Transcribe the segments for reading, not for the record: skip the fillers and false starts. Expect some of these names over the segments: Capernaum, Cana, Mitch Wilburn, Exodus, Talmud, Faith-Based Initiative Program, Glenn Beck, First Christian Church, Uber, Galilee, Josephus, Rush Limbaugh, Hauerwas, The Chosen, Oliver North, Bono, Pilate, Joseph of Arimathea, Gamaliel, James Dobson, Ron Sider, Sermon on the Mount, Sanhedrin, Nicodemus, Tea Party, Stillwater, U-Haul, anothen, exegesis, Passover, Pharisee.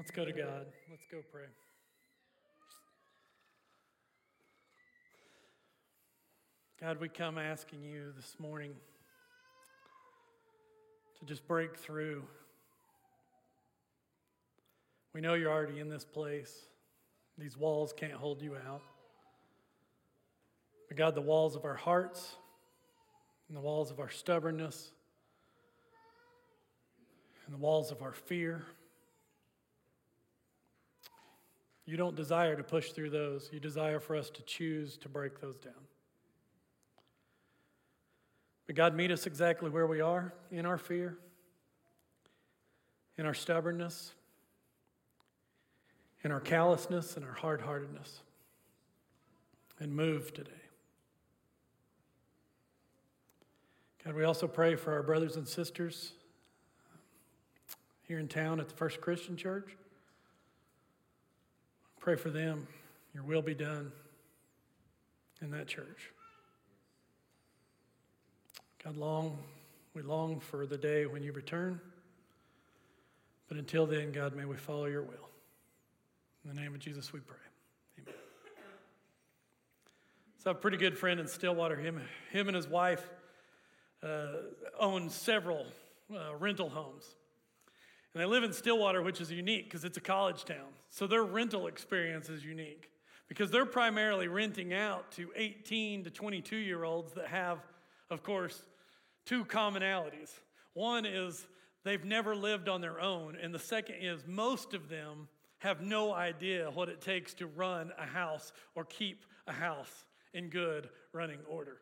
Let's go to God. Let's go pray. God, we come asking you this morning to just break through. We know you're already in this place. These walls can't hold you out. But God, the walls of our hearts and the walls of our stubbornness and the walls of our fear, you don't desire to push through those. You desire for us to choose to break those down. But God, meet us exactly where we are, in our fear, in our stubbornness, in our callousness, and our hard-heartedness, and move today. God, we also pray for our brothers and sisters here in town at the First Christian Church. Pray for them. Your will be done in that church. God, we long for the day when you return. But until then, God, may we follow your will. In the name of Jesus, we pray. Amen. So a pretty good friend in Stillwater, him and his wife own several rental homes. And they live in Stillwater, which is unique because it's a college town. So their rental experience is unique because they're primarily renting out to 18 to 22-year-olds that have, of course, two commonalities. One is they've never lived on their own, and the second is most of them have no idea what it takes to run a house or keep a house in good running order.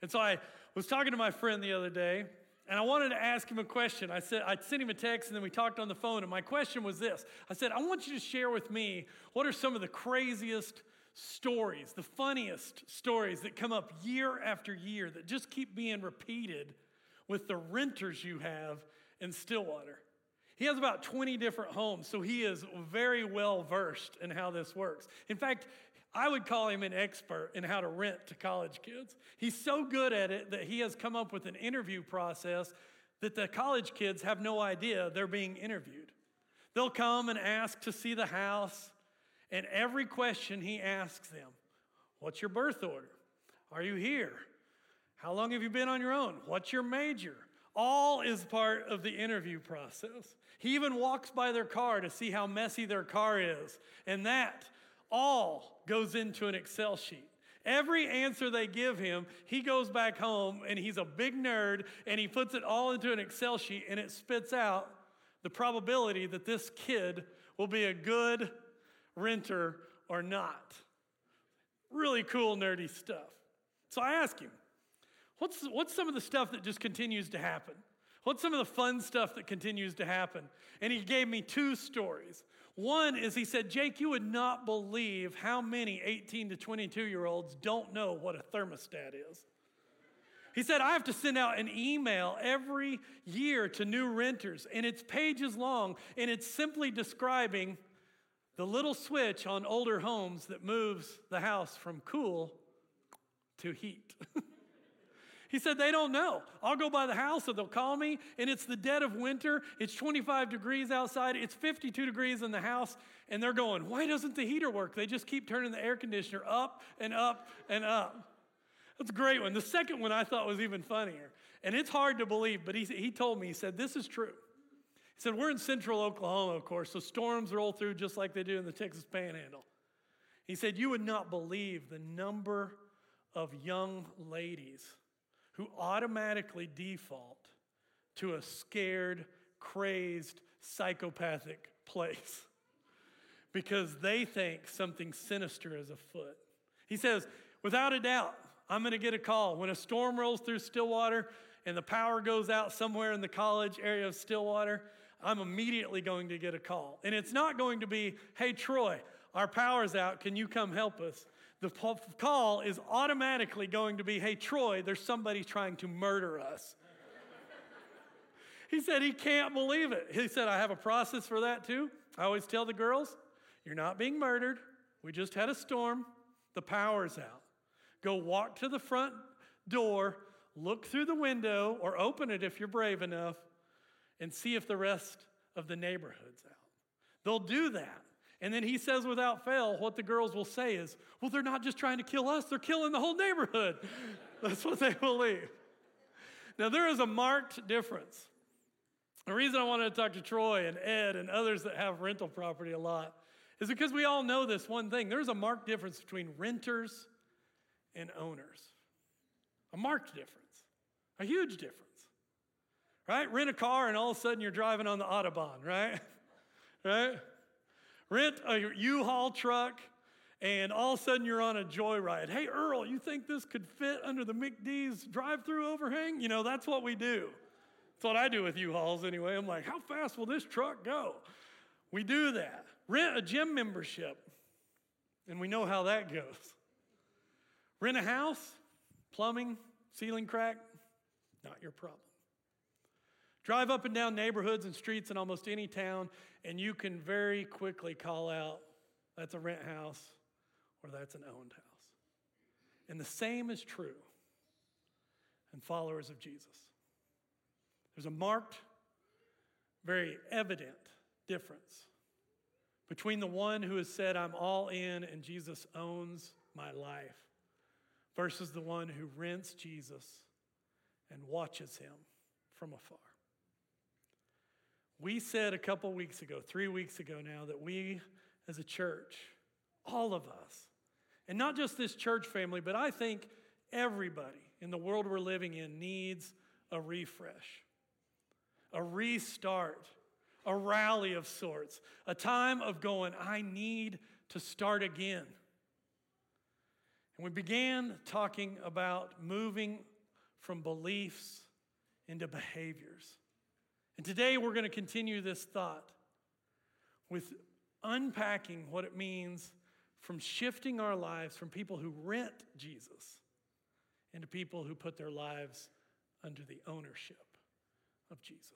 And so I was talking to my friend the other day, and I wanted to ask him a question. I sent him a text, and then we talked on the phone, and my question was this. I said, I want you to share with me what are some of the craziest stories, the funniest stories that come up year after year that just keep being repeated with the renters you have in Stillwater. He has about 20 different homes, so he is very well versed in how this works. In fact, I would call him an expert in how to rent to college kids. He's so good at it that he has come up with an interview process that the college kids have no idea they're being interviewed. They'll come and ask to see the house, and every question he asks them, what's your birth order? Are you here? How long have you been on your own? What's your major? All is part of the interview process. He even walks by their car to see how messy their car is. And that all goes into an Excel sheet. Every answer they give him, he goes back home and he's a big nerd and he puts it all into an Excel sheet and it spits out the probability that this kid will be a good renter or not. Really cool, nerdy stuff. So I ask him, What's some of the stuff that just continues to happen? What's some of the fun stuff that continues to happen? And he gave me two stories. One is he said, Jake, you would not believe how many 18 to 22-year-olds don't know what a thermostat is. He said, I have to send out an email every year to new renters, and it's pages long, and it's simply describing the little switch on older homes that moves the house from cool to heat. He said, they don't know. I'll go by the house or they'll call me, and it's the dead of winter. It's 25 degrees outside. It's 52 degrees in the house, and they're going, why doesn't the heater work? They just keep turning the air conditioner up and up and up. That's a great one. The second one I thought was even funnier, and it's hard to believe, but he told me, he said, this is true. He said, we're in central Oklahoma, of course, so storms roll through just like they do in the Texas Panhandle. He said, you would not believe the number of young ladies who automatically default to a scared, crazed, psychopathic place because they think something sinister is afoot. He says, without a doubt, I'm going to get a call. When a storm rolls through Stillwater and the power goes out somewhere in the college area of Stillwater, I'm immediately going to get a call. And it's not going to be, hey, Troy, our power's out. Can you come help us? The call is automatically going to be, hey, Troy, there's somebody trying to murder us. He said he can't believe it. He said, I have a process for that too. I always tell the girls, you're not being murdered. We just had a storm. The power's out. Go walk to the front door, look through the window, or open it if you're brave enough, and see if the rest of the neighborhood's out. They'll do that. And then he says without fail, what the girls will say is, well, they're not just trying to kill us, they're killing the whole neighborhood. That's what they believe. Now, there is a marked difference. The reason I wanted to talk to Troy and Ed and others that have rental property a lot is because we all know this one thing. There's a marked difference between renters and owners. A marked difference, a huge difference, right? Rent a car and all of a sudden you're driving on the Autobahn, right? Right? Rent a U-Haul truck and all of a sudden you're on a joyride. Hey, Earl, you think this could fit under the McD's drive-through overhang? You know, that's what we do. That's what I do with U-Hauls anyway. I'm like, how fast will this truck go? We do that. Rent a gym membership, and we know how that goes. Rent a house, plumbing, ceiling crack, not your problem. Drive up and down neighborhoods and streets in almost any town, and you can very quickly call out, that's a rent house or that's an owned house. And the same is true in followers of Jesus. There's a marked, very evident difference between the one who has said, I'm all in and Jesus owns my life, versus the one who rents Jesus and watches him from afar. We said a couple weeks ago, 3 weeks ago now, that we as a church, all of us, and not just this church family, but I think everybody in the world we're living in needs a refresh, a restart, a rally of sorts, a time of going, I need to start again. And we began talking about moving from beliefs into behaviors. And today we're going to continue this thought with unpacking what it means from shifting our lives from people who rent Jesus into people who put their lives under the ownership of Jesus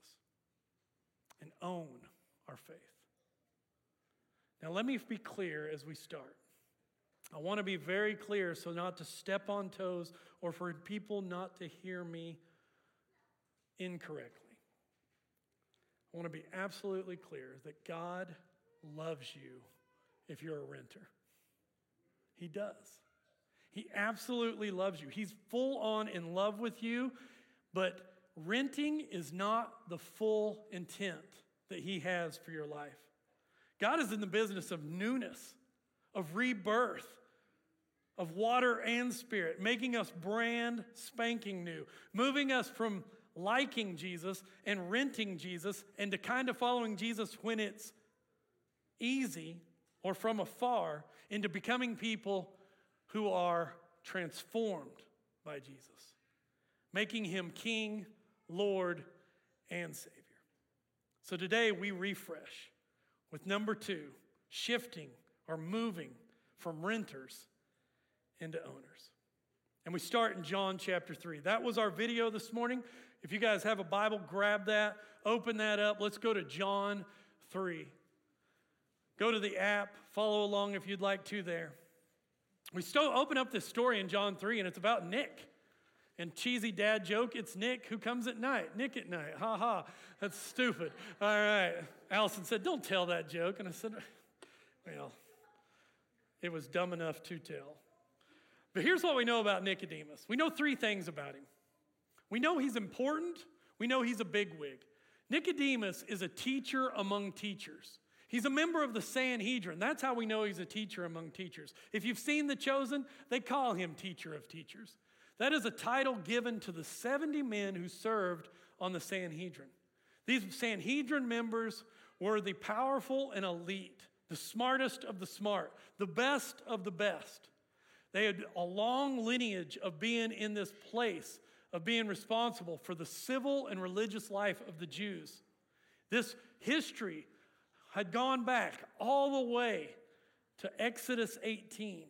and own our faith. Now, let me be clear as we start. I want to be very clear so not to step on toes or for people not to hear me incorrectly. I want to be absolutely clear that God loves you if you're a renter. He does. He absolutely loves you. He's full on in love with you, but renting is not the full intent that he has for your life. God is in the business of newness, of rebirth, of water and spirit, making us brand spanking new, moving us from liking Jesus and renting Jesus and to kind of following Jesus when it's easy or from afar into becoming people who are transformed by Jesus, making him King, Lord, and Savior. So today we refresh with number 2, shifting or moving from renters into owners. And we start in John chapter 3. That was our video this morning. If you guys have a Bible, grab that, open that up. Let's go to John 3. Go to the app, follow along if you'd like to there. We still open up this story in John 3, and it's about Nick. And cheesy dad joke, it's Nick who comes at night. Nick at night, ha ha, that's stupid. All right, Allison said, don't tell that joke. And I said, well, it was dumb enough to tell. But here's what we know about Nicodemus. We know 3 things about him. We know he's important. We know he's a bigwig. Nicodemus is a teacher among teachers. He's a member of the Sanhedrin. That's how we know he's a teacher among teachers. If you've seen The Chosen, they call him teacher of teachers. That is a title given to the 70 men who served on the Sanhedrin. These Sanhedrin members were the powerful and elite, the smartest of the smart, the best of the best. They had a long lineage of being in this place, of being responsible for the civil and religious life of the Jews. This history had gone back all the way to Exodus 18.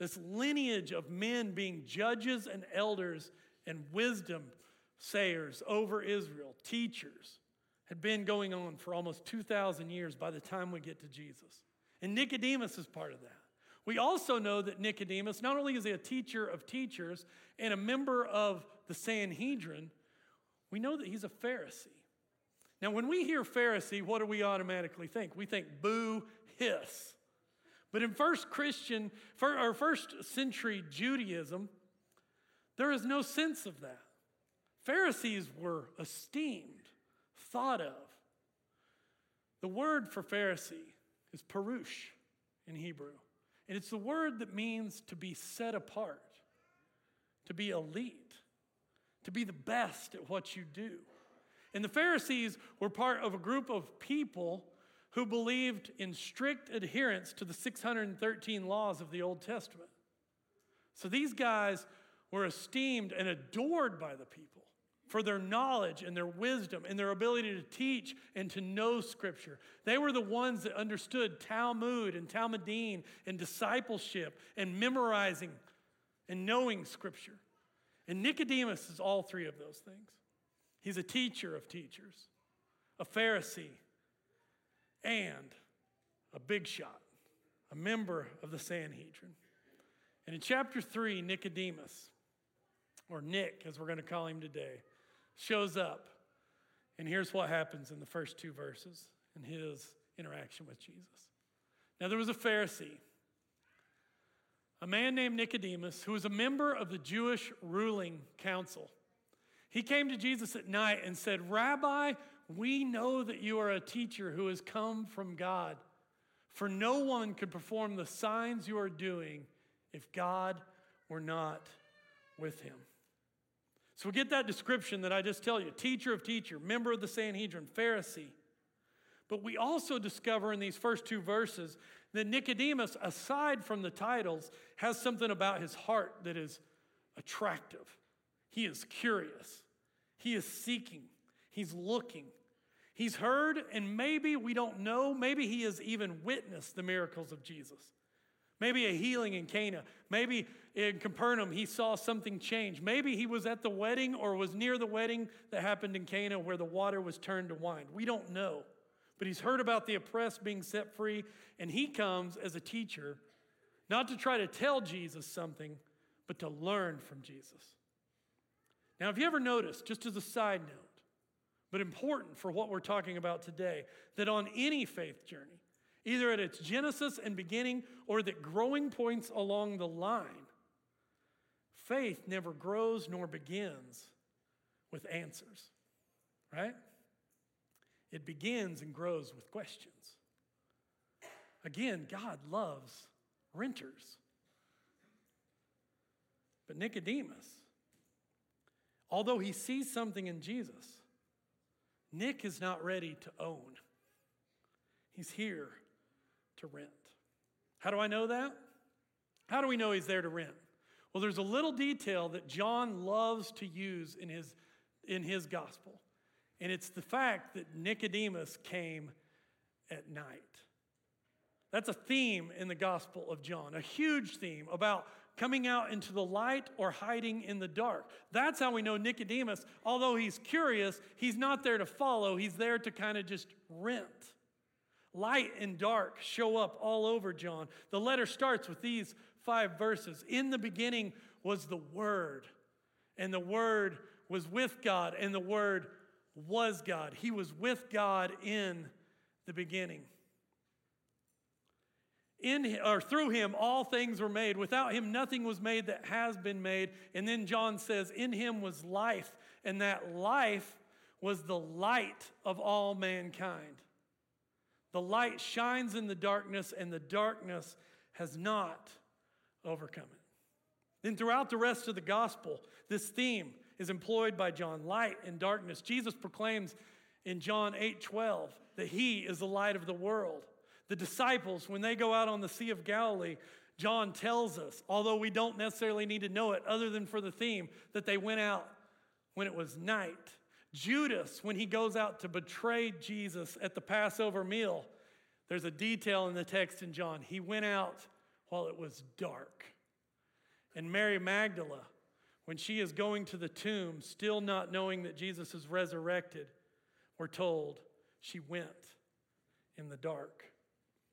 This lineage of men being judges and elders and wisdom sayers over Israel, teachers, had been going on for almost 2,000 years by the time we get to Jesus. And Nicodemus is part of that. We also know that Nicodemus, not only is he a teacher of teachers and a member of the Sanhedrin, we know that he's a Pharisee. Now, when we hear Pharisee, what do we automatically think? We think boo, hiss. But in first century Judaism, there is no sense of that. Pharisees were esteemed, thought of. The word for Pharisee is parush in Hebrew. And it's the word that means to be set apart, to be elite, to be the best at what you do. And the Pharisees were part of a group of people who believed in strict adherence to the 613 laws of the Old Testament. So these guys were esteemed and adored by the people for their knowledge and their wisdom and their ability to teach and to know Scripture. They were the ones that understood Talmud and Talmudim and discipleship and memorizing and knowing Scripture. And Nicodemus is all three of those things. He's a teacher of teachers, a Pharisee, and a big shot, a member of the Sanhedrin. And in chapter 3, Nicodemus, or Nick as we're going to call him today, shows up. And here's what happens in the first two verses in his interaction with Jesus. Now there was a Pharisee, a man named Nicodemus, who was a member of the Jewish ruling council. He came to Jesus at night and said, "Rabbi, we know that you are a teacher who has come from God, for no one could perform the signs you are doing if God were not with him." So we get that description that I just tell you, teacher of teacher, member of the Sanhedrin, Pharisee. But we also discover in these first two verses that Nicodemus, aside from the titles, has something about his heart that is attractive. He is curious. He is seeking. He's looking. He's heard, and maybe we don't know, maybe he has even witnessed the miracles of Jesus. Maybe a healing in Cana. Maybe in Capernaum he saw something change. Maybe he was at the wedding or was near the wedding that happened in Cana where the water was turned to wine. We don't know. But he's heard about the oppressed being set free, and he comes as a teacher, not to try to tell Jesus something, but to learn from Jesus. Now, have you ever noticed, just as a side note, but important for what we're talking about today, that on any faith journey, either at its genesis and beginning or at growing points along the line, faith never grows nor begins with answers, right? It begins and grows with questions. Again, God loves renters. But Nicodemus, although he sees something in Jesus, Nick is not ready to own. He's here to rent. How do I know that? How do we know he's there to rent? Well, there's a little detail that John loves to use in his gospel. And it's the fact that Nicodemus came at night. That's a theme in the Gospel of John, a huge theme about coming out into the light or hiding in the dark. That's how we know Nicodemus, although he's curious, he's not there to follow. He's there to kind of just rent. Light and dark show up all over John. The letter starts with these 5 verses. In the beginning was the Word, and the Word was with God, and the Word was God. He was with God in the beginning. In or through him, all things were made. Without him, nothing was made that has been made. And then John says, in him was life, and that life was the light of all mankind. The light shines in the darkness, and the darkness has not overcome it. Then throughout the rest of the gospel, this theme is employed by John, light and darkness. Jesus proclaims in John 8:12 that he is the light of the world. The disciples, when they go out on the Sea of Galilee, John tells us, although we don't necessarily need to know it other than for the theme, that they went out when it was night. Judas, when he goes out to betray Jesus at the Passover meal, there's a detail in the text in John. He went out while it was dark. And Mary Magdalene, when she is going to the tomb, still not knowing that Jesus is resurrected, we're told she went in the dark.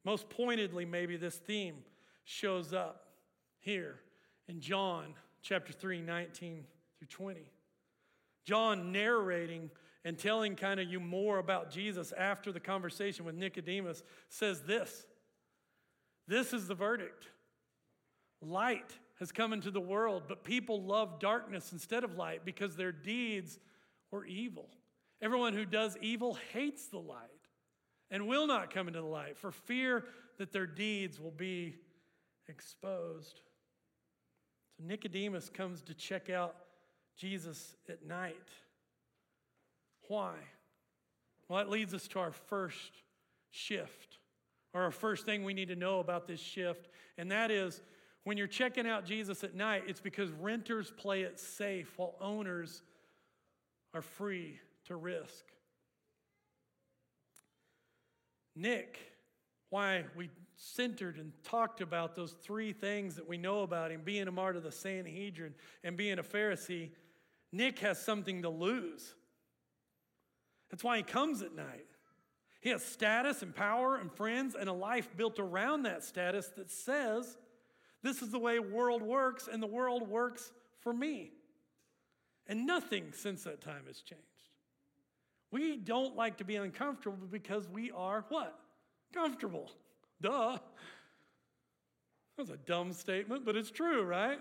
Most pointedly, maybe this theme shows up here in John chapter 3, 19 through 20. John narrating and telling kind of you more about Jesus after the conversation with Nicodemus, says this. This is the verdict. Light has come into the world, but people love darkness instead of light because their deeds were evil. Everyone who does evil hates the light and will not come into the light for fear that their deeds will be exposed. So Nicodemus comes to check out Jesus at night. Why? Well, that leads us to our first shift, or our first thing we need to know about this shift, and that is when you're checking out Jesus at night, it's because renters play it safe while owners are free to risk. Nick, why we centered and talked about those three things that we know about him, being a martyr of the Sanhedrin and being a Pharisee, Nick has something to lose. That's why he comes at night. He has status and power and friends and a life built around that status that says, this is the way world works and the world works for me. And nothing since that time has changed. We don't like to be uncomfortable because we are what? Comfortable. Duh. That's a dumb statement, but it's true, right?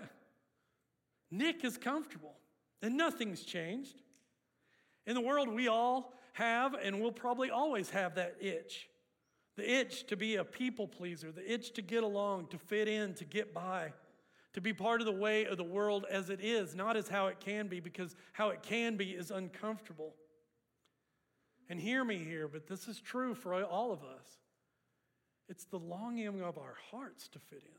Nick is comfortable and nothing's changed. In the world, we all have and will probably always have that itch. The itch to be a people pleaser, the itch to get along, to fit in, to get by, to be part of the way of the world as it is, not as how it can be, because how it can be is uncomfortable. And hear me here, but this is true for all of us. It's the longing of our hearts to fit in.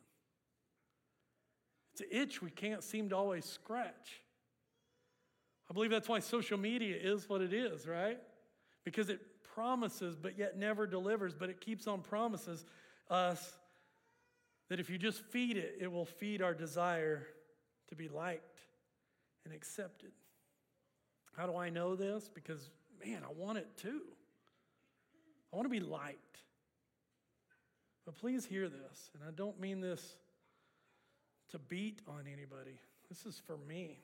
It's an itch we can't seem to always scratch. I believe that's why social media is what it is, right? Because it promises but yet never delivers, but it keeps on promises us that if you just feed it, it will feed our desire to be liked and accepted. How do I know this? Because, man, I want it too. I want to be liked. But please hear this, and I don't mean this to beat on anybody. This is for me.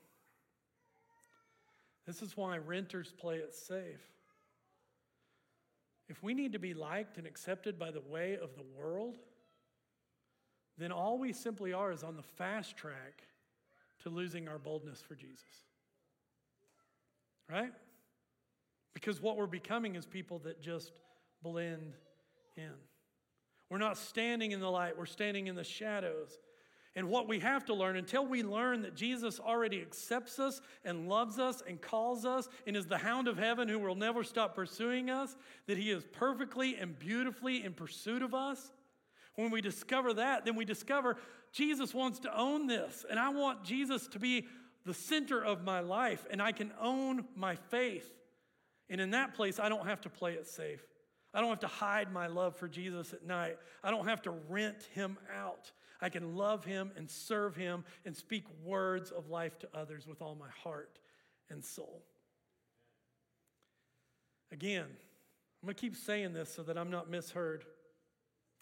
This is why renters play it safe. If we need to be liked and accepted by the way of the world, then all we simply are is on the fast track to losing our boldness for Jesus. Right? Because what we're becoming is people that just blend in. We're not standing in the light, we're standing in the shadows. And what we have to learn, until we learn that Jesus already accepts us and loves us and calls us and is the hound of heaven who will never stop pursuing us, that he is perfectly and beautifully in pursuit of us, when we discover that, then we discover Jesus wants to own this. And I want Jesus to be the center of my life, and I can own my faith. And in that place, I don't have to play it safe. I don't have to hide my love for Jesus at night. I don't have to rent him out. I can love him and serve him and speak words of life to others with all my heart and soul. Again, I'm going to keep saying this so that I'm not misheard.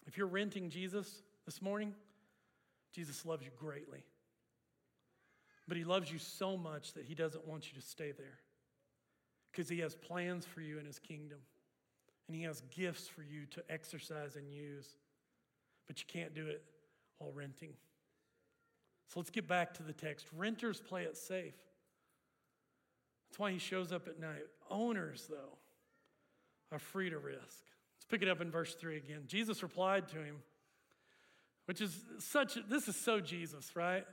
If you're renting Jesus this morning, Jesus loves you greatly. But he loves you so much that he doesn't want you to stay there, because he has plans for you in his kingdom. And he has gifts for you to exercise and use. But you can't do it while renting. So let's get back to the text. Renters play it safe. That's why he shows up at night. Owners, though, are free to risk. Let's pick it up in verse 3 again. Jesus replied to him, this is so Jesus, right?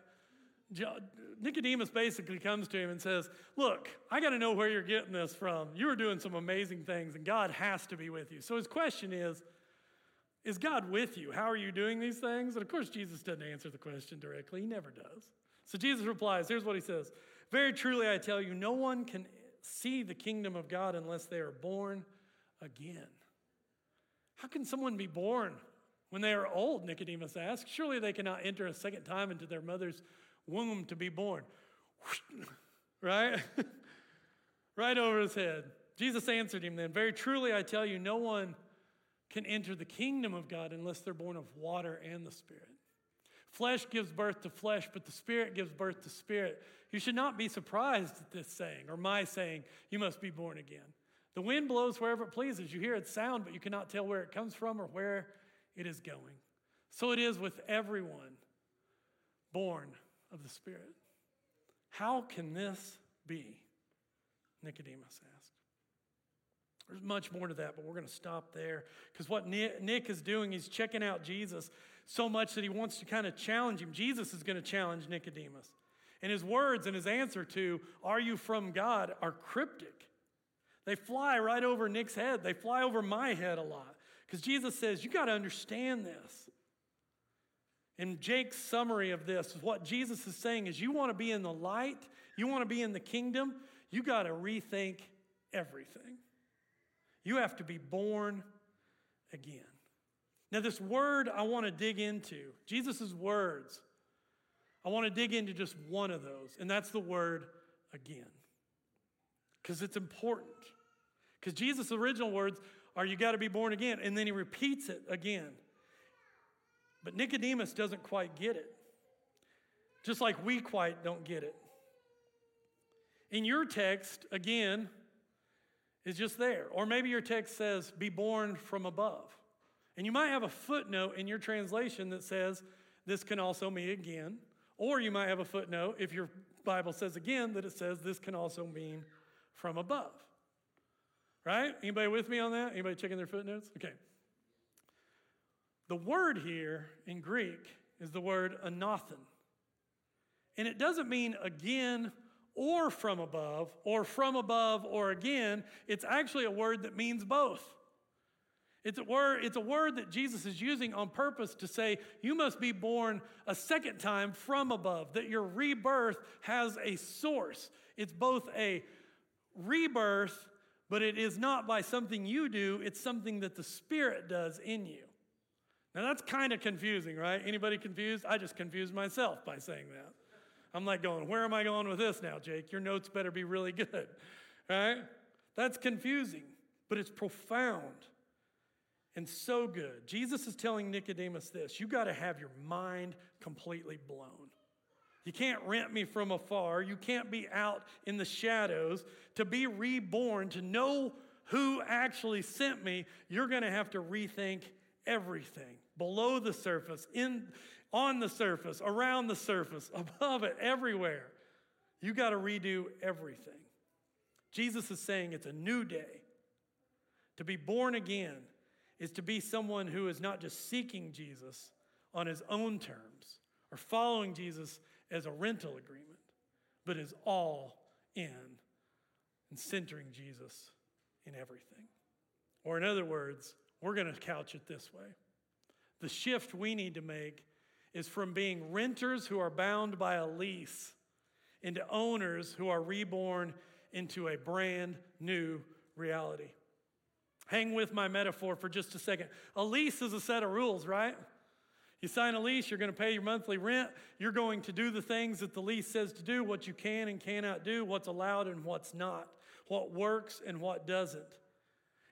Nicodemus basically comes to him and says, look, I got to know where you're getting this from. You were doing some amazing things, and God has to be with you. So his question is God with you? How are you doing these things? And of course, Jesus doesn't answer the question directly. He never does. So Jesus replies, here's what he says. Very truly, I tell you, no one can see the kingdom of God unless they are born again. How can someone be born when they are old? Nicodemus asked. Surely they cannot enter a second time into their mother's womb to be born. Right? Right over his head. Jesus answered him then, very truly I tell you, no one can enter the kingdom of God unless they're born of water and the Spirit. Flesh gives birth to flesh, but the Spirit gives birth to spirit. You should not be surprised at this saying, or my saying, you must be born again. The wind blows wherever it pleases. You hear its sound, but you cannot tell where it comes from or where it is going. So it is with everyone born of the Spirit. How can this be? Nicodemus asked. There's much more to that, but we're going to stop there. Because what Nick is doing, he's checking out Jesus so much that he wants to kind of challenge him. Jesus is going to challenge Nicodemus. And his words and his answer to, "Are you from God?" are cryptic. They fly right over Nick's head. They fly over my head a lot. Because Jesus says, you got to understand this. And Jake's summary of this is what Jesus is saying is, you want to be in the light, you want to be in the kingdom, you got to rethink everything. You have to be born again. Now, this word I want to dig into, Jesus' words, I want to dig into just one of those, and that's the word again. Because it's important. Because Jesus' original words are, you got to be born again. And then he repeats it again. But Nicodemus doesn't quite get it. Just like we quite don't get it. In your text, again, is just there. Or maybe your text says, be born from above. And you might have a footnote in your translation that says, this can also mean again. Or you might have a footnote, if your Bible says again, that it says this can also mean from above. Right? Anybody with me on that? Anybody checking their footnotes? Okay. The word here in Greek is the word anothen. And it doesn't mean again or from above, or from above or again. It's actually a word that means both. It's a word that Jesus is using on purpose to say, you must be born a second time from above, that your rebirth has a source. It's both a rebirth, but it is not by something you do, it's something that the Spirit does in you. Now that's kind of confusing, right? Anybody confused? I just confused myself by saying that. I'm like going, where am I going with this now, Jake? Your notes better be really good, right? That's confusing, but it's profound. And so good. Jesus is telling Nicodemus this. You got to have your mind completely blown. You can't rent me from afar. You can't be out in the shadows. To be reborn, to know who actually sent me, you're going to have to rethink everything. Below the surface, on the surface, around the surface, above it, everywhere. You got to redo everything. Jesus is saying it's a new day. To be born again is to be someone who is not just seeking Jesus on his own terms or following Jesus as a rental agreement, but is all in and centering Jesus in everything. Or in other words, we're going to couch it this way. The shift we need to make is from being renters who are bound by a lease into owners who are reborn into a brand new reality. Hang with my metaphor for just a second. A lease is a set of rules, right? You sign a lease, you're going to pay your monthly rent. You're going to do the things that the lease says to do, what you can and cannot do, what's allowed and what's not, what works and what doesn't.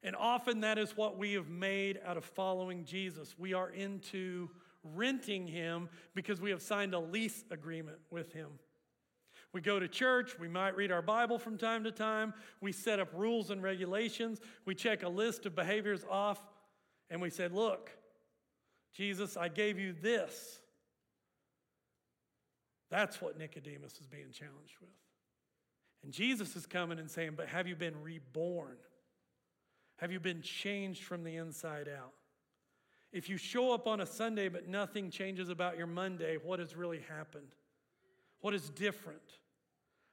And often that is what we have made out of following Jesus. We are into renting him because we have signed a lease agreement with him. We go to church, we might read our Bible from time to time, we set up rules and regulations, we check a list of behaviors off, and we say, look, Jesus, I gave you this. That's what Nicodemus is being challenged with. And Jesus is coming and saying, but have you been reborn? Have you been changed from the inside out? If you show up on a Sunday but nothing changes about your Monday, what has really happened? What is different?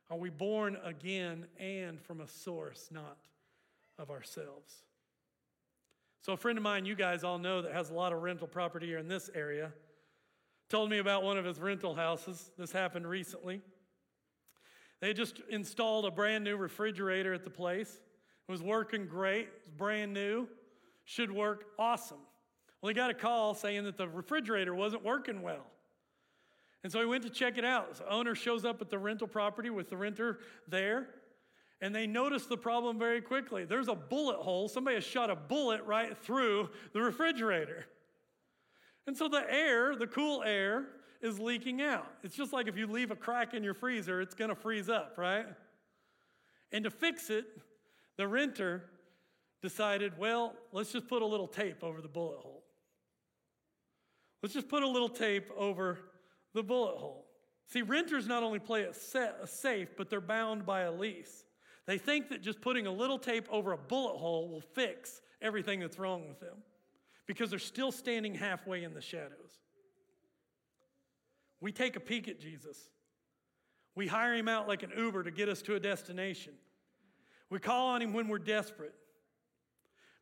Are we born again and from a source not of ourselves? So a friend of mine, you guys all know, that has a lot of rental property here in this area, told me about one of his rental houses. This happened recently. They just installed a brand new refrigerator at the place. It was working great. It was brand new. Should work awesome. Well, he got a call saying that the refrigerator wasn't working well. And so he went to check it out. The owner shows up at the rental property with the renter there, and they notice the problem very quickly. There's a bullet hole. Somebody has shot a bullet right through the refrigerator. And so the cool air, is leaking out. It's just like if you leave a crack in your freezer, it's going to freeze up, right? And to fix it, the renter decided, well, let's just put a little tape over the bullet hole. Let's just put a little tape over the bullet hole. See, renters not only play it safe, but they're bound by a lease. They think that just putting a little tape over a bullet hole will fix everything that's wrong with them because they're still standing halfway in the shadows. We take a peek at Jesus. We hire him out like an Uber to get us to a destination. We call on him when we're desperate.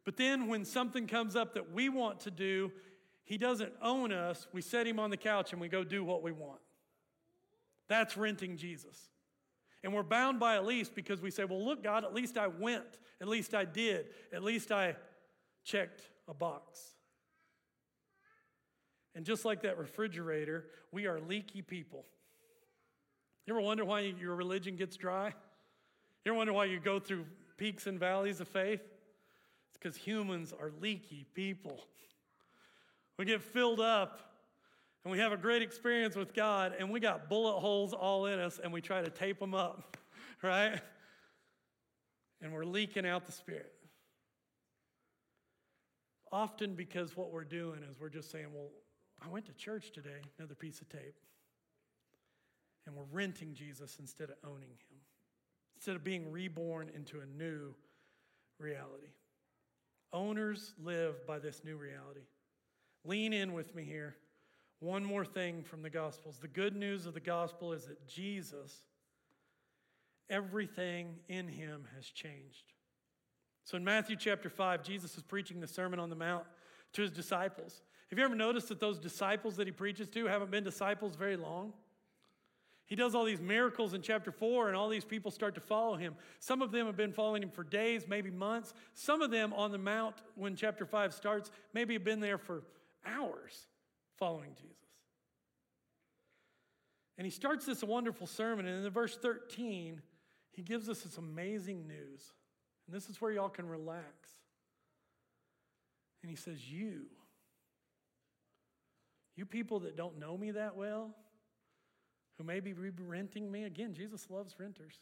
But then when something comes up that we want to do, he doesn't own us. We set him on the couch and we go do what we want. That's renting Jesus. And we're bound by a lease because we say, well, look, God, at least I went. At least I did. At least I checked a box. And just like that refrigerator, we are leaky people. You ever wonder why your religion gets dry? You ever wonder why you go through peaks and valleys of faith? It's because humans are leaky people. We get filled up and we have a great experience with God and we got bullet holes all in us and we try to tape them up, right? And we're leaking out the Spirit. Often because what we're doing is we're just saying, well, I went to church today, another piece of tape. And we're renting Jesus instead of owning him, instead of being reborn into a new reality. Owners live by this new reality. Lean in with me here. One more thing from the Gospels. The good news of the gospel is that Jesus, everything in him has changed. So in Matthew chapter 5, Jesus is preaching the Sermon on the Mount to his disciples. Have you ever noticed that those disciples that he preaches to haven't been disciples very long? He does all these miracles in chapter 4, and all these people start to follow him. Some of them have been following him for days, maybe months. Some of them on the mount when chapter 5 starts maybe have been there for hours following Jesus. And he starts this wonderful sermon, and in verse 13, he gives us this amazing news. And this is where y'all can relax. And he says, you people that don't know me that well, who may be renting me. Again, Jesus loves renters.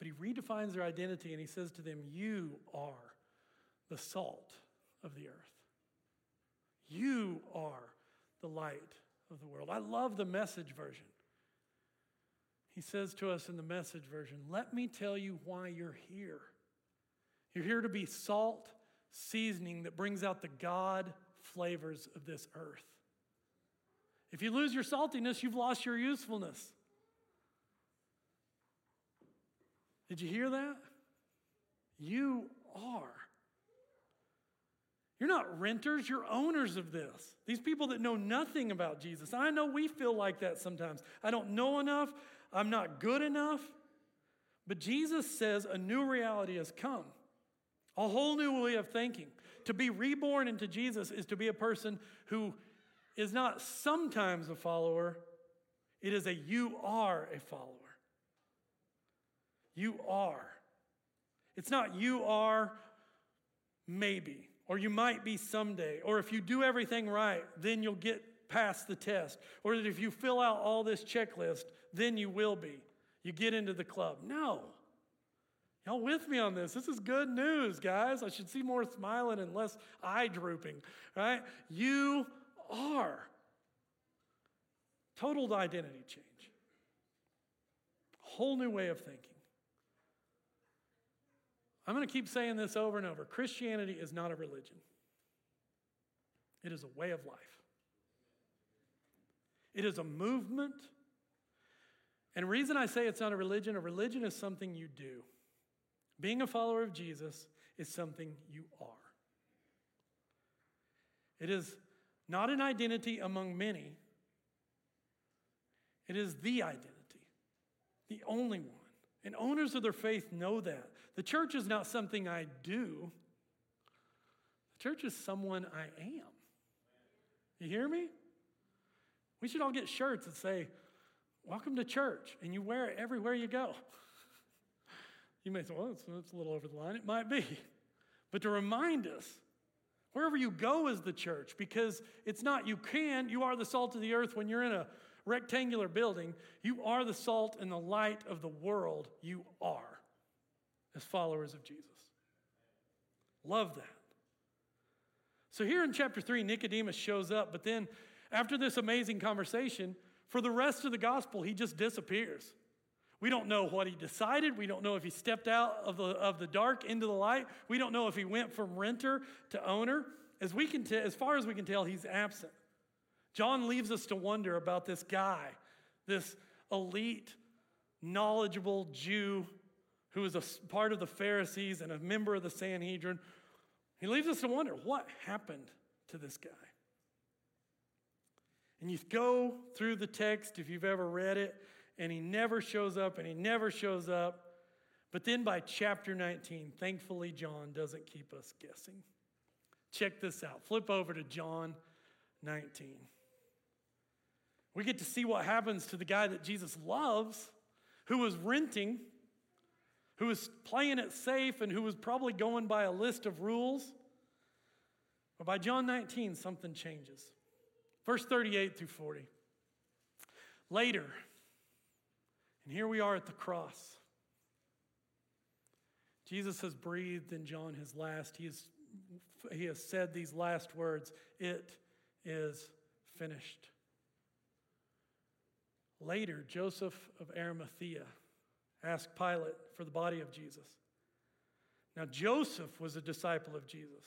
But he redefines their identity and he says to them, you are the salt of the earth. You are the light of the world. I love the Message version. He says to us in the Message version, let me tell you why you're here. You're here to be salt seasoning that brings out the God flavors of this earth. If you lose your saltiness, you've lost your usefulness. Did you hear that? You are. You're not renters, you're owners of this. These people that know nothing about Jesus. I know we feel like that sometimes. I don't know enough. I'm not good enough. But Jesus says a new reality has come. A whole new way of thinking. To be reborn into Jesus is to be a person who is not sometimes a follower. It is a you are a follower. You are. It's not you are maybe, or you might be someday, or if you do everything right, then you'll get past the test, or that if you fill out all this checklist, then you will be. You get into the club. No. Y'all with me on this? This is good news, guys. I should see more smiling and less eye drooping, right? You are. Total identity change. Whole new way of thinking. I'm going to keep saying this over and over. Christianity is not a religion. It is a way of life. It is a movement. And the reason I say it's not a religion is something you do. Being a follower of Jesus is something you are. It is not an identity among many. It is the identity, the only one. And owners of their faith know that. The church is not something I do. The church is someone I am. You hear me? We should all get shirts that say, welcome to church, and you wear it everywhere you go. You may say, well, it's a little over the line. It might be. But to remind us, wherever you go is the church, because it's not you are the salt of the earth when you're in a rectangular building. You are the salt and the light of the world. You are as followers of Jesus. Love that. So here in chapter 3, Nicodemus shows up, but then after this amazing conversation, for the rest of the gospel, he just disappears. We don't know what he decided. We don't know if he stepped out of the dark into the light. We don't know if he went from renter to owner. As far as we can tell, he's absent. John leaves us to wonder about this guy, this elite, knowledgeable Jew who is a part of the Pharisees and a member of the Sanhedrin. He leaves us to wonder, what happened to this guy? And you go through the text, if you've ever read it, and he never shows up, But then by chapter 19, thankfully, John doesn't keep us guessing. Check this out. Flip over to John 19. We get to see what happens to the guy that Jesus loves, who was renting, who was playing it safe, and who was probably going by a list of rules. But by John 19, something changes. Verse 38 through 40. Later, and here we are at the cross. Jesus has breathed in John his last. He has said these last words. It is finished. Later, Joseph of Arimathea asked Pilate for the body of Jesus. Now, Joseph was a disciple of Jesus.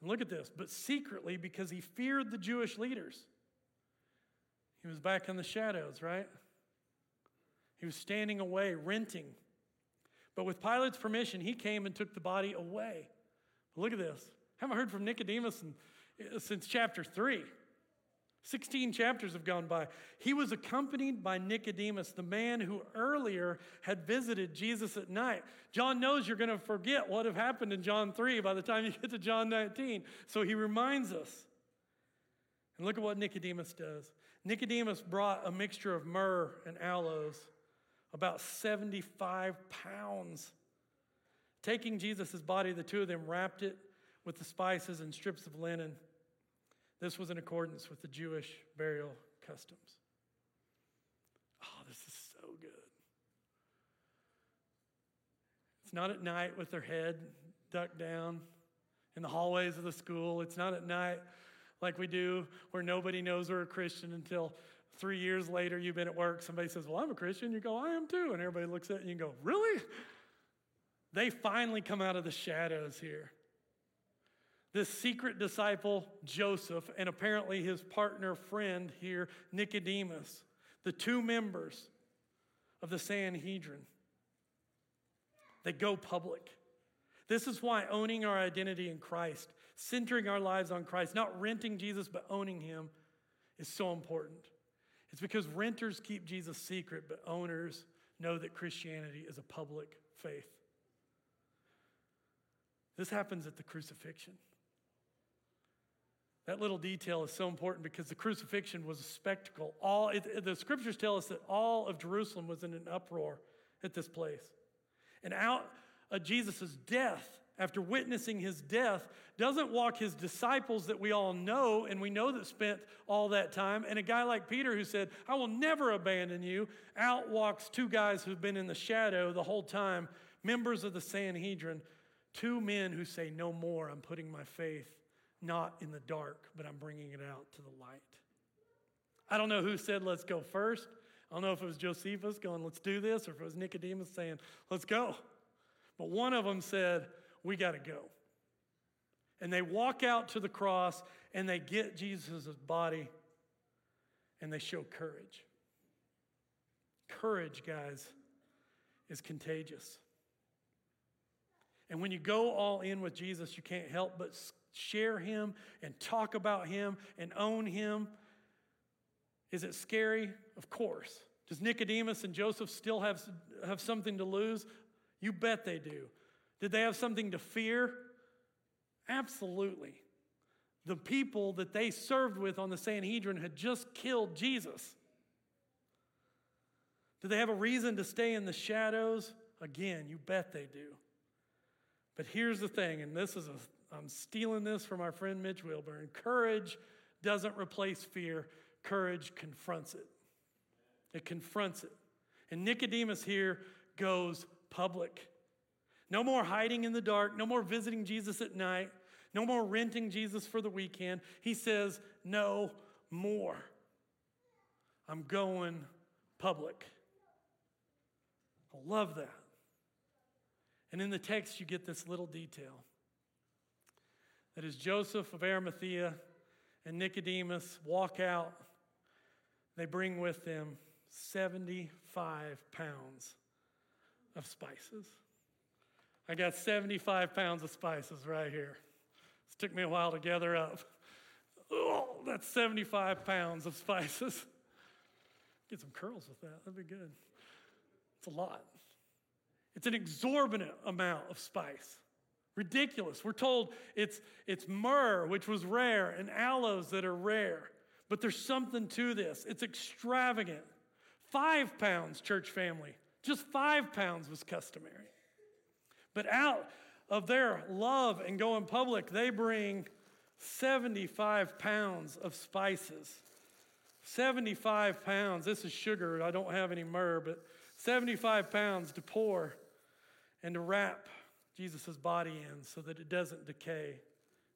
And look at this, but secretly, because he feared the Jewish leaders. He was back in the shadows, right? He was standing away, renting. But with Pilate's permission, he came and took the body away. But look at this. Haven't heard from Nicodemus since chapter 3. 16 chapters have gone by. He was accompanied by Nicodemus, the man who earlier had visited Jesus at night. John knows you're going to forget what had happened in John 3 by the time you get to John 19. So he reminds us. And look at what Nicodemus does. Nicodemus brought a mixture of myrrh and aloes, about 75 pounds. Taking Jesus' body, the two of them wrapped it with the spices and strips of linen. This was in accordance with the Jewish burial customs. Oh, this is so good. It's not at night with their head ducked down in the hallways of the school. It's not at night like we do where nobody knows we're a Christian until 3 years later you've been at work. Somebody says, well, I'm a Christian. You go, I am too. And everybody looks at you and you go, really? They finally come out of the shadows here. This secret disciple, Joseph, and apparently his partner friend here, Nicodemus, the two members of the Sanhedrin, they go public. This is why owning our identity in Christ, centering our lives on Christ, not renting Jesus, but owning him, is so important. It's because renters keep Jesus secret, but owners know that Christianity is a public faith. This happens at the crucifixion. That little detail is so important because the crucifixion was a spectacle. The scriptures tell us that all of Jerusalem was in an uproar at this place. And out of Jesus' death, after witnessing his death, doesn't walk his disciples that we all know and we know that spent all that time. And a guy like Peter who said, I will never abandon you. Out walks two guys who've been in the shadow the whole time, members of the Sanhedrin, two men who say, no more, I'm putting my faith not in the dark, but I'm bringing it out to the light. I don't know who said, let's go first. I don't know if it was Josephus going, let's do this, or if it was Nicodemus saying, let's go. But one of them said, we got to go. And they walk out to the cross and they get Jesus' body and they show courage. Courage, guys, is contagious. And when you go all in with Jesus, you can't help but share him and talk about him and own him. Is it scary? Of course. Does Nicodemus and Joseph still have something to lose? You bet they do. Did they have something to fear? Absolutely. The people that they served with on the Sanhedrin had just killed Jesus. Do they have a reason to stay in the shadows? Again, you bet they do. But here's the thing, and I'm stealing this from our friend Mitch Wilburn. Courage doesn't replace fear. Courage confronts it. It confronts it. And Nicodemus here goes public. No more hiding in the dark. No more visiting Jesus at night. No more renting Jesus for the weekend. He says, no more. I'm going public. I love that. And in the text, you get this little detail. That is, Joseph of Arimathea and Nicodemus walk out. They bring with them 75 pounds of spices. I got 75 pounds of spices right here. This took me a while to gather up. Oh, that's 75 pounds of spices. Get some curls with that. That'd be good. It's a lot. It's an exorbitant amount of spice. Ridiculous. We're told it's myrrh, which was rare, and aloes that are rare. But there's something to this. It's extravagant. 5 pounds, church family. Just 5 pounds was customary. But out of their love and going public, they bring 75 pounds of spices. 75 pounds. This is sugar. I don't have any myrrh, but 75 pounds to pour and to wrap Jesus' body in so that it doesn't decay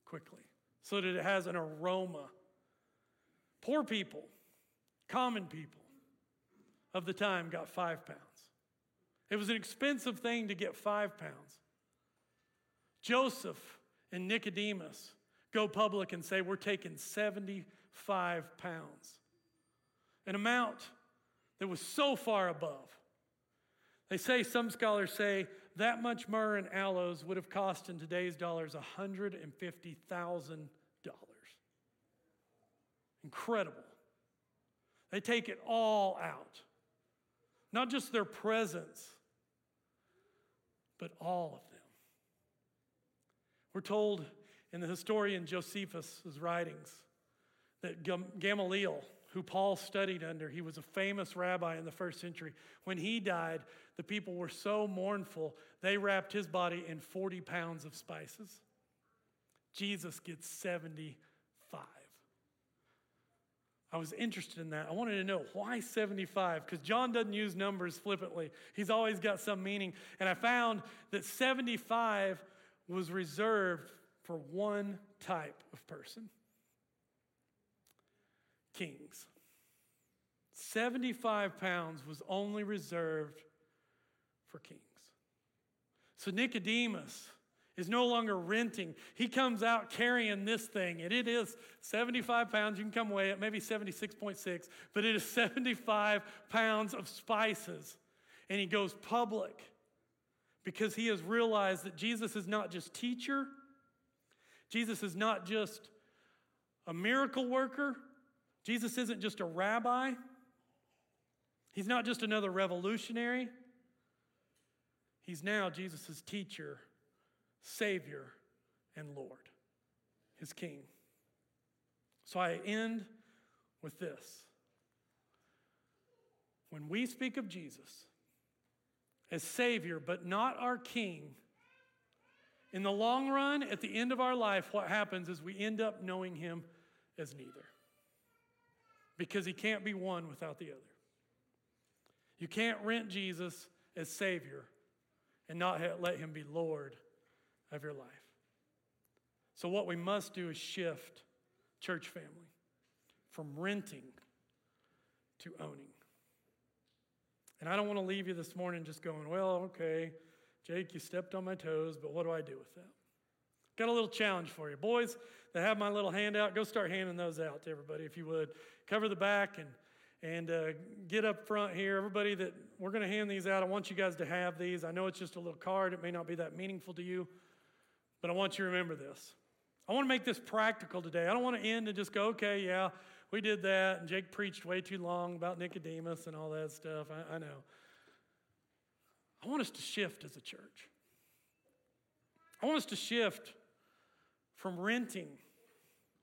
quickly, so that it has an aroma. Poor people, common people of the time got 5 pounds. It was an expensive thing to get 5 pounds. Joseph and Nicodemus go public and say, we're taking 75 pounds. An amount that was so far above. They say, some scholars say, that much myrrh and aloes would have cost in today's dollars $150,000. Incredible. They take it all out. Not just their presence, but all of them. We're told in the historian Josephus' writings that Gamaliel, who Paul studied under, he was a famous rabbi in the first century. When he died, the people were so mournful, they wrapped his body in 40 pounds of spices. Jesus gets 75. I was interested in that. I wanted to know, why 75? Because John doesn't use numbers flippantly. He's always got some meaning. And I found that 75 was reserved for one type of person. Kings. 75 pounds was only reserved for kings. So Nicodemus is no longer renting. He comes out carrying this thing, and it is 75 pounds. You can come weigh it, maybe 76.6, but it is 75 pounds of spices. And he goes public because he has realized that Jesus is not just teacher. Jesus is not just a miracle worker. Jesus isn't just a rabbi. He's not just another revolutionary. He's now Jesus' teacher, Savior, and Lord, his King. So I end with this. When we speak of Jesus as Savior, but not our King, in the long run, at the end of our life, what happens is we end up knowing him as neither. Because he can't be one without the other. You can't rent Jesus as Savior and not let him be Lord of your life. So what we must do is shift, church family, from renting to owning. And I don't want to leave you this morning just going, well, okay, Jake, you stepped on my toes, but what do I do with that? Got a little challenge for you. Boys that have my little handout, go start handing those out to everybody if you would. Cover the back and get up front here. Everybody that we're going to hand these out, I want you guys to have these. I know it's just a little card. It may not be that meaningful to you, but I want you to remember this. I want to make this practical today. I don't want to end and just go, okay, yeah, we did that, and Jake preached way too long about Nicodemus and all that stuff. I know. I want us to shift as a church. I want us to shift from renting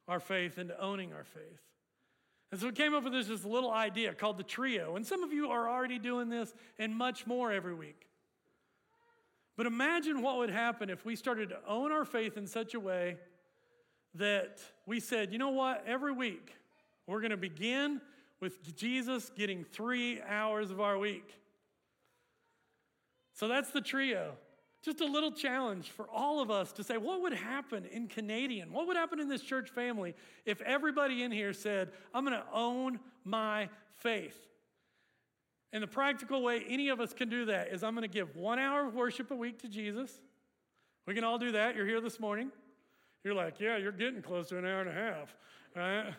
our faith into owning our faith. And so we came up with this little idea called the trio. And some of you are already doing this and much more every week. But imagine what would happen if we started to own our faith in such a way that we said, you know what, every week we're going to begin with Jesus getting 3 hours of our week. So that's the trio. Just a little challenge for all of us to say, what would happen in Canadian? What would happen in this church family if everybody in here said, I'm going to own my faith? And the practical way any of us can do that is I'm going to give 1 hour of worship a week to Jesus. We can all do that. You're here this morning. You're like, yeah, you're getting close to an hour and a half, right?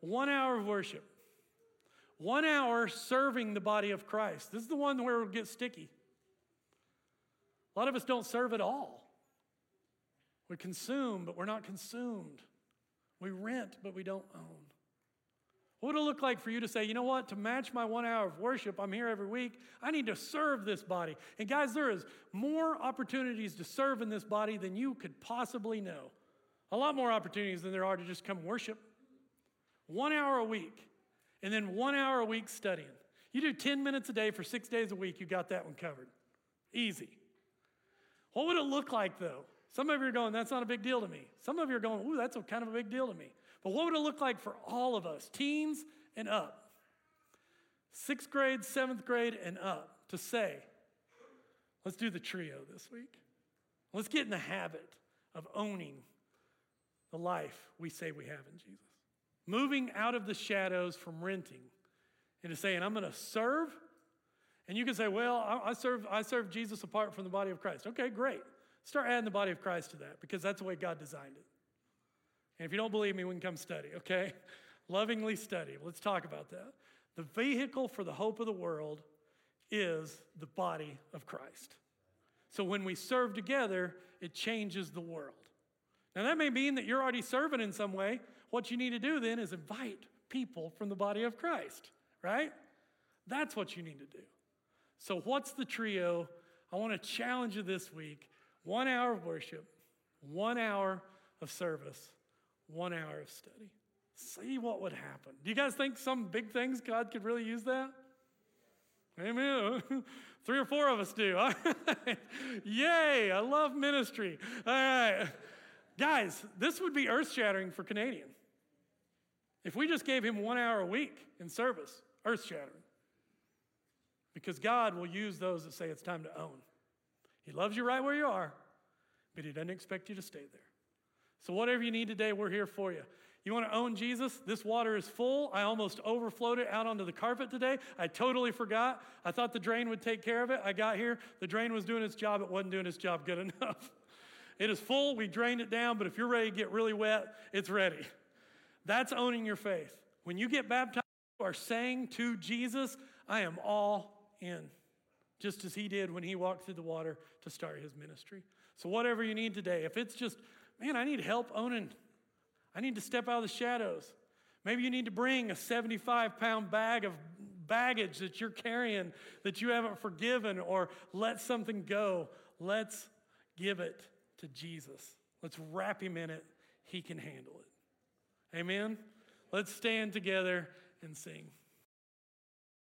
1 hour of worship. 1 hour serving the body of Christ. This is the one where it gets sticky. A lot of us don't serve at all. We consume, but we're not consumed. We rent, but we don't own. What would it look like for you to say, you know what, to match my 1 hour of worship, I'm here every week, I need to serve this body. And guys, there is more opportunities to serve in this body than you could possibly know. A lot more opportunities than there are to just come worship. 1 hour a week. And then 1 hour a week studying. You do 10 minutes a day for 6 days a week, you got that one covered. Easy. What would it look like though? Some of you are going, that's not a big deal to me. Some of you are going, ooh, that's kind of a big deal to me. But what would it look like for all of us, teens and up? 6th grade, 7th grade and up to say, let's do the trio this week. Let's get in the habit of owning the life we say we have in Jesus. Moving out of the shadows from renting and to saying, I'm going to serve. And you can say, well, I serve Jesus apart from the body of Christ. Okay, great. Start adding the body of Christ to that because that's the way God designed it. And if you don't believe me, we can come study, okay? Lovingly study. Let's talk about that. The vehicle for the hope of the world is the body of Christ. So when we serve together, it changes the world. Now that may mean that you're already serving in some way. What you need to do then is invite people from the body of Christ, right? That's what you need to do. So what's the trio? I want to challenge you this week. 1 hour of worship, 1 hour of service, 1 hour of study. See what would happen. Do you guys think some big things God could really use that? Amen. 3 or 4 of us do. All right. Yay, I love ministry. All right. Guys, this would be earth-shattering for Canadian. If we just gave him 1 hour a week in service, earth-shattering. Because God will use those that say it's time to own. He loves you right where you are, but he doesn't expect you to stay there. So whatever you need today, we're here for you. You want to own Jesus? This water is full. I almost overflowed it out onto the carpet today. I totally forgot. I thought the drain would take care of it. I got here. The drain was doing its job. It wasn't doing its job good enough. It is full, we drained it down, but if you're ready to get really wet, it's ready. That's owning your faith. When you get baptized, you are saying to Jesus, I am all in, just as he did when he walked through the water to start his ministry. So whatever you need today, if it's just, man, I need help owning. I need to step out of the shadows. Maybe you need to bring a 75-pound bag of baggage that you're carrying that you haven't forgiven or let something go. Let's give it to Jesus. Let's wrap him in it. He can handle it. Amen? Let's stand together and sing.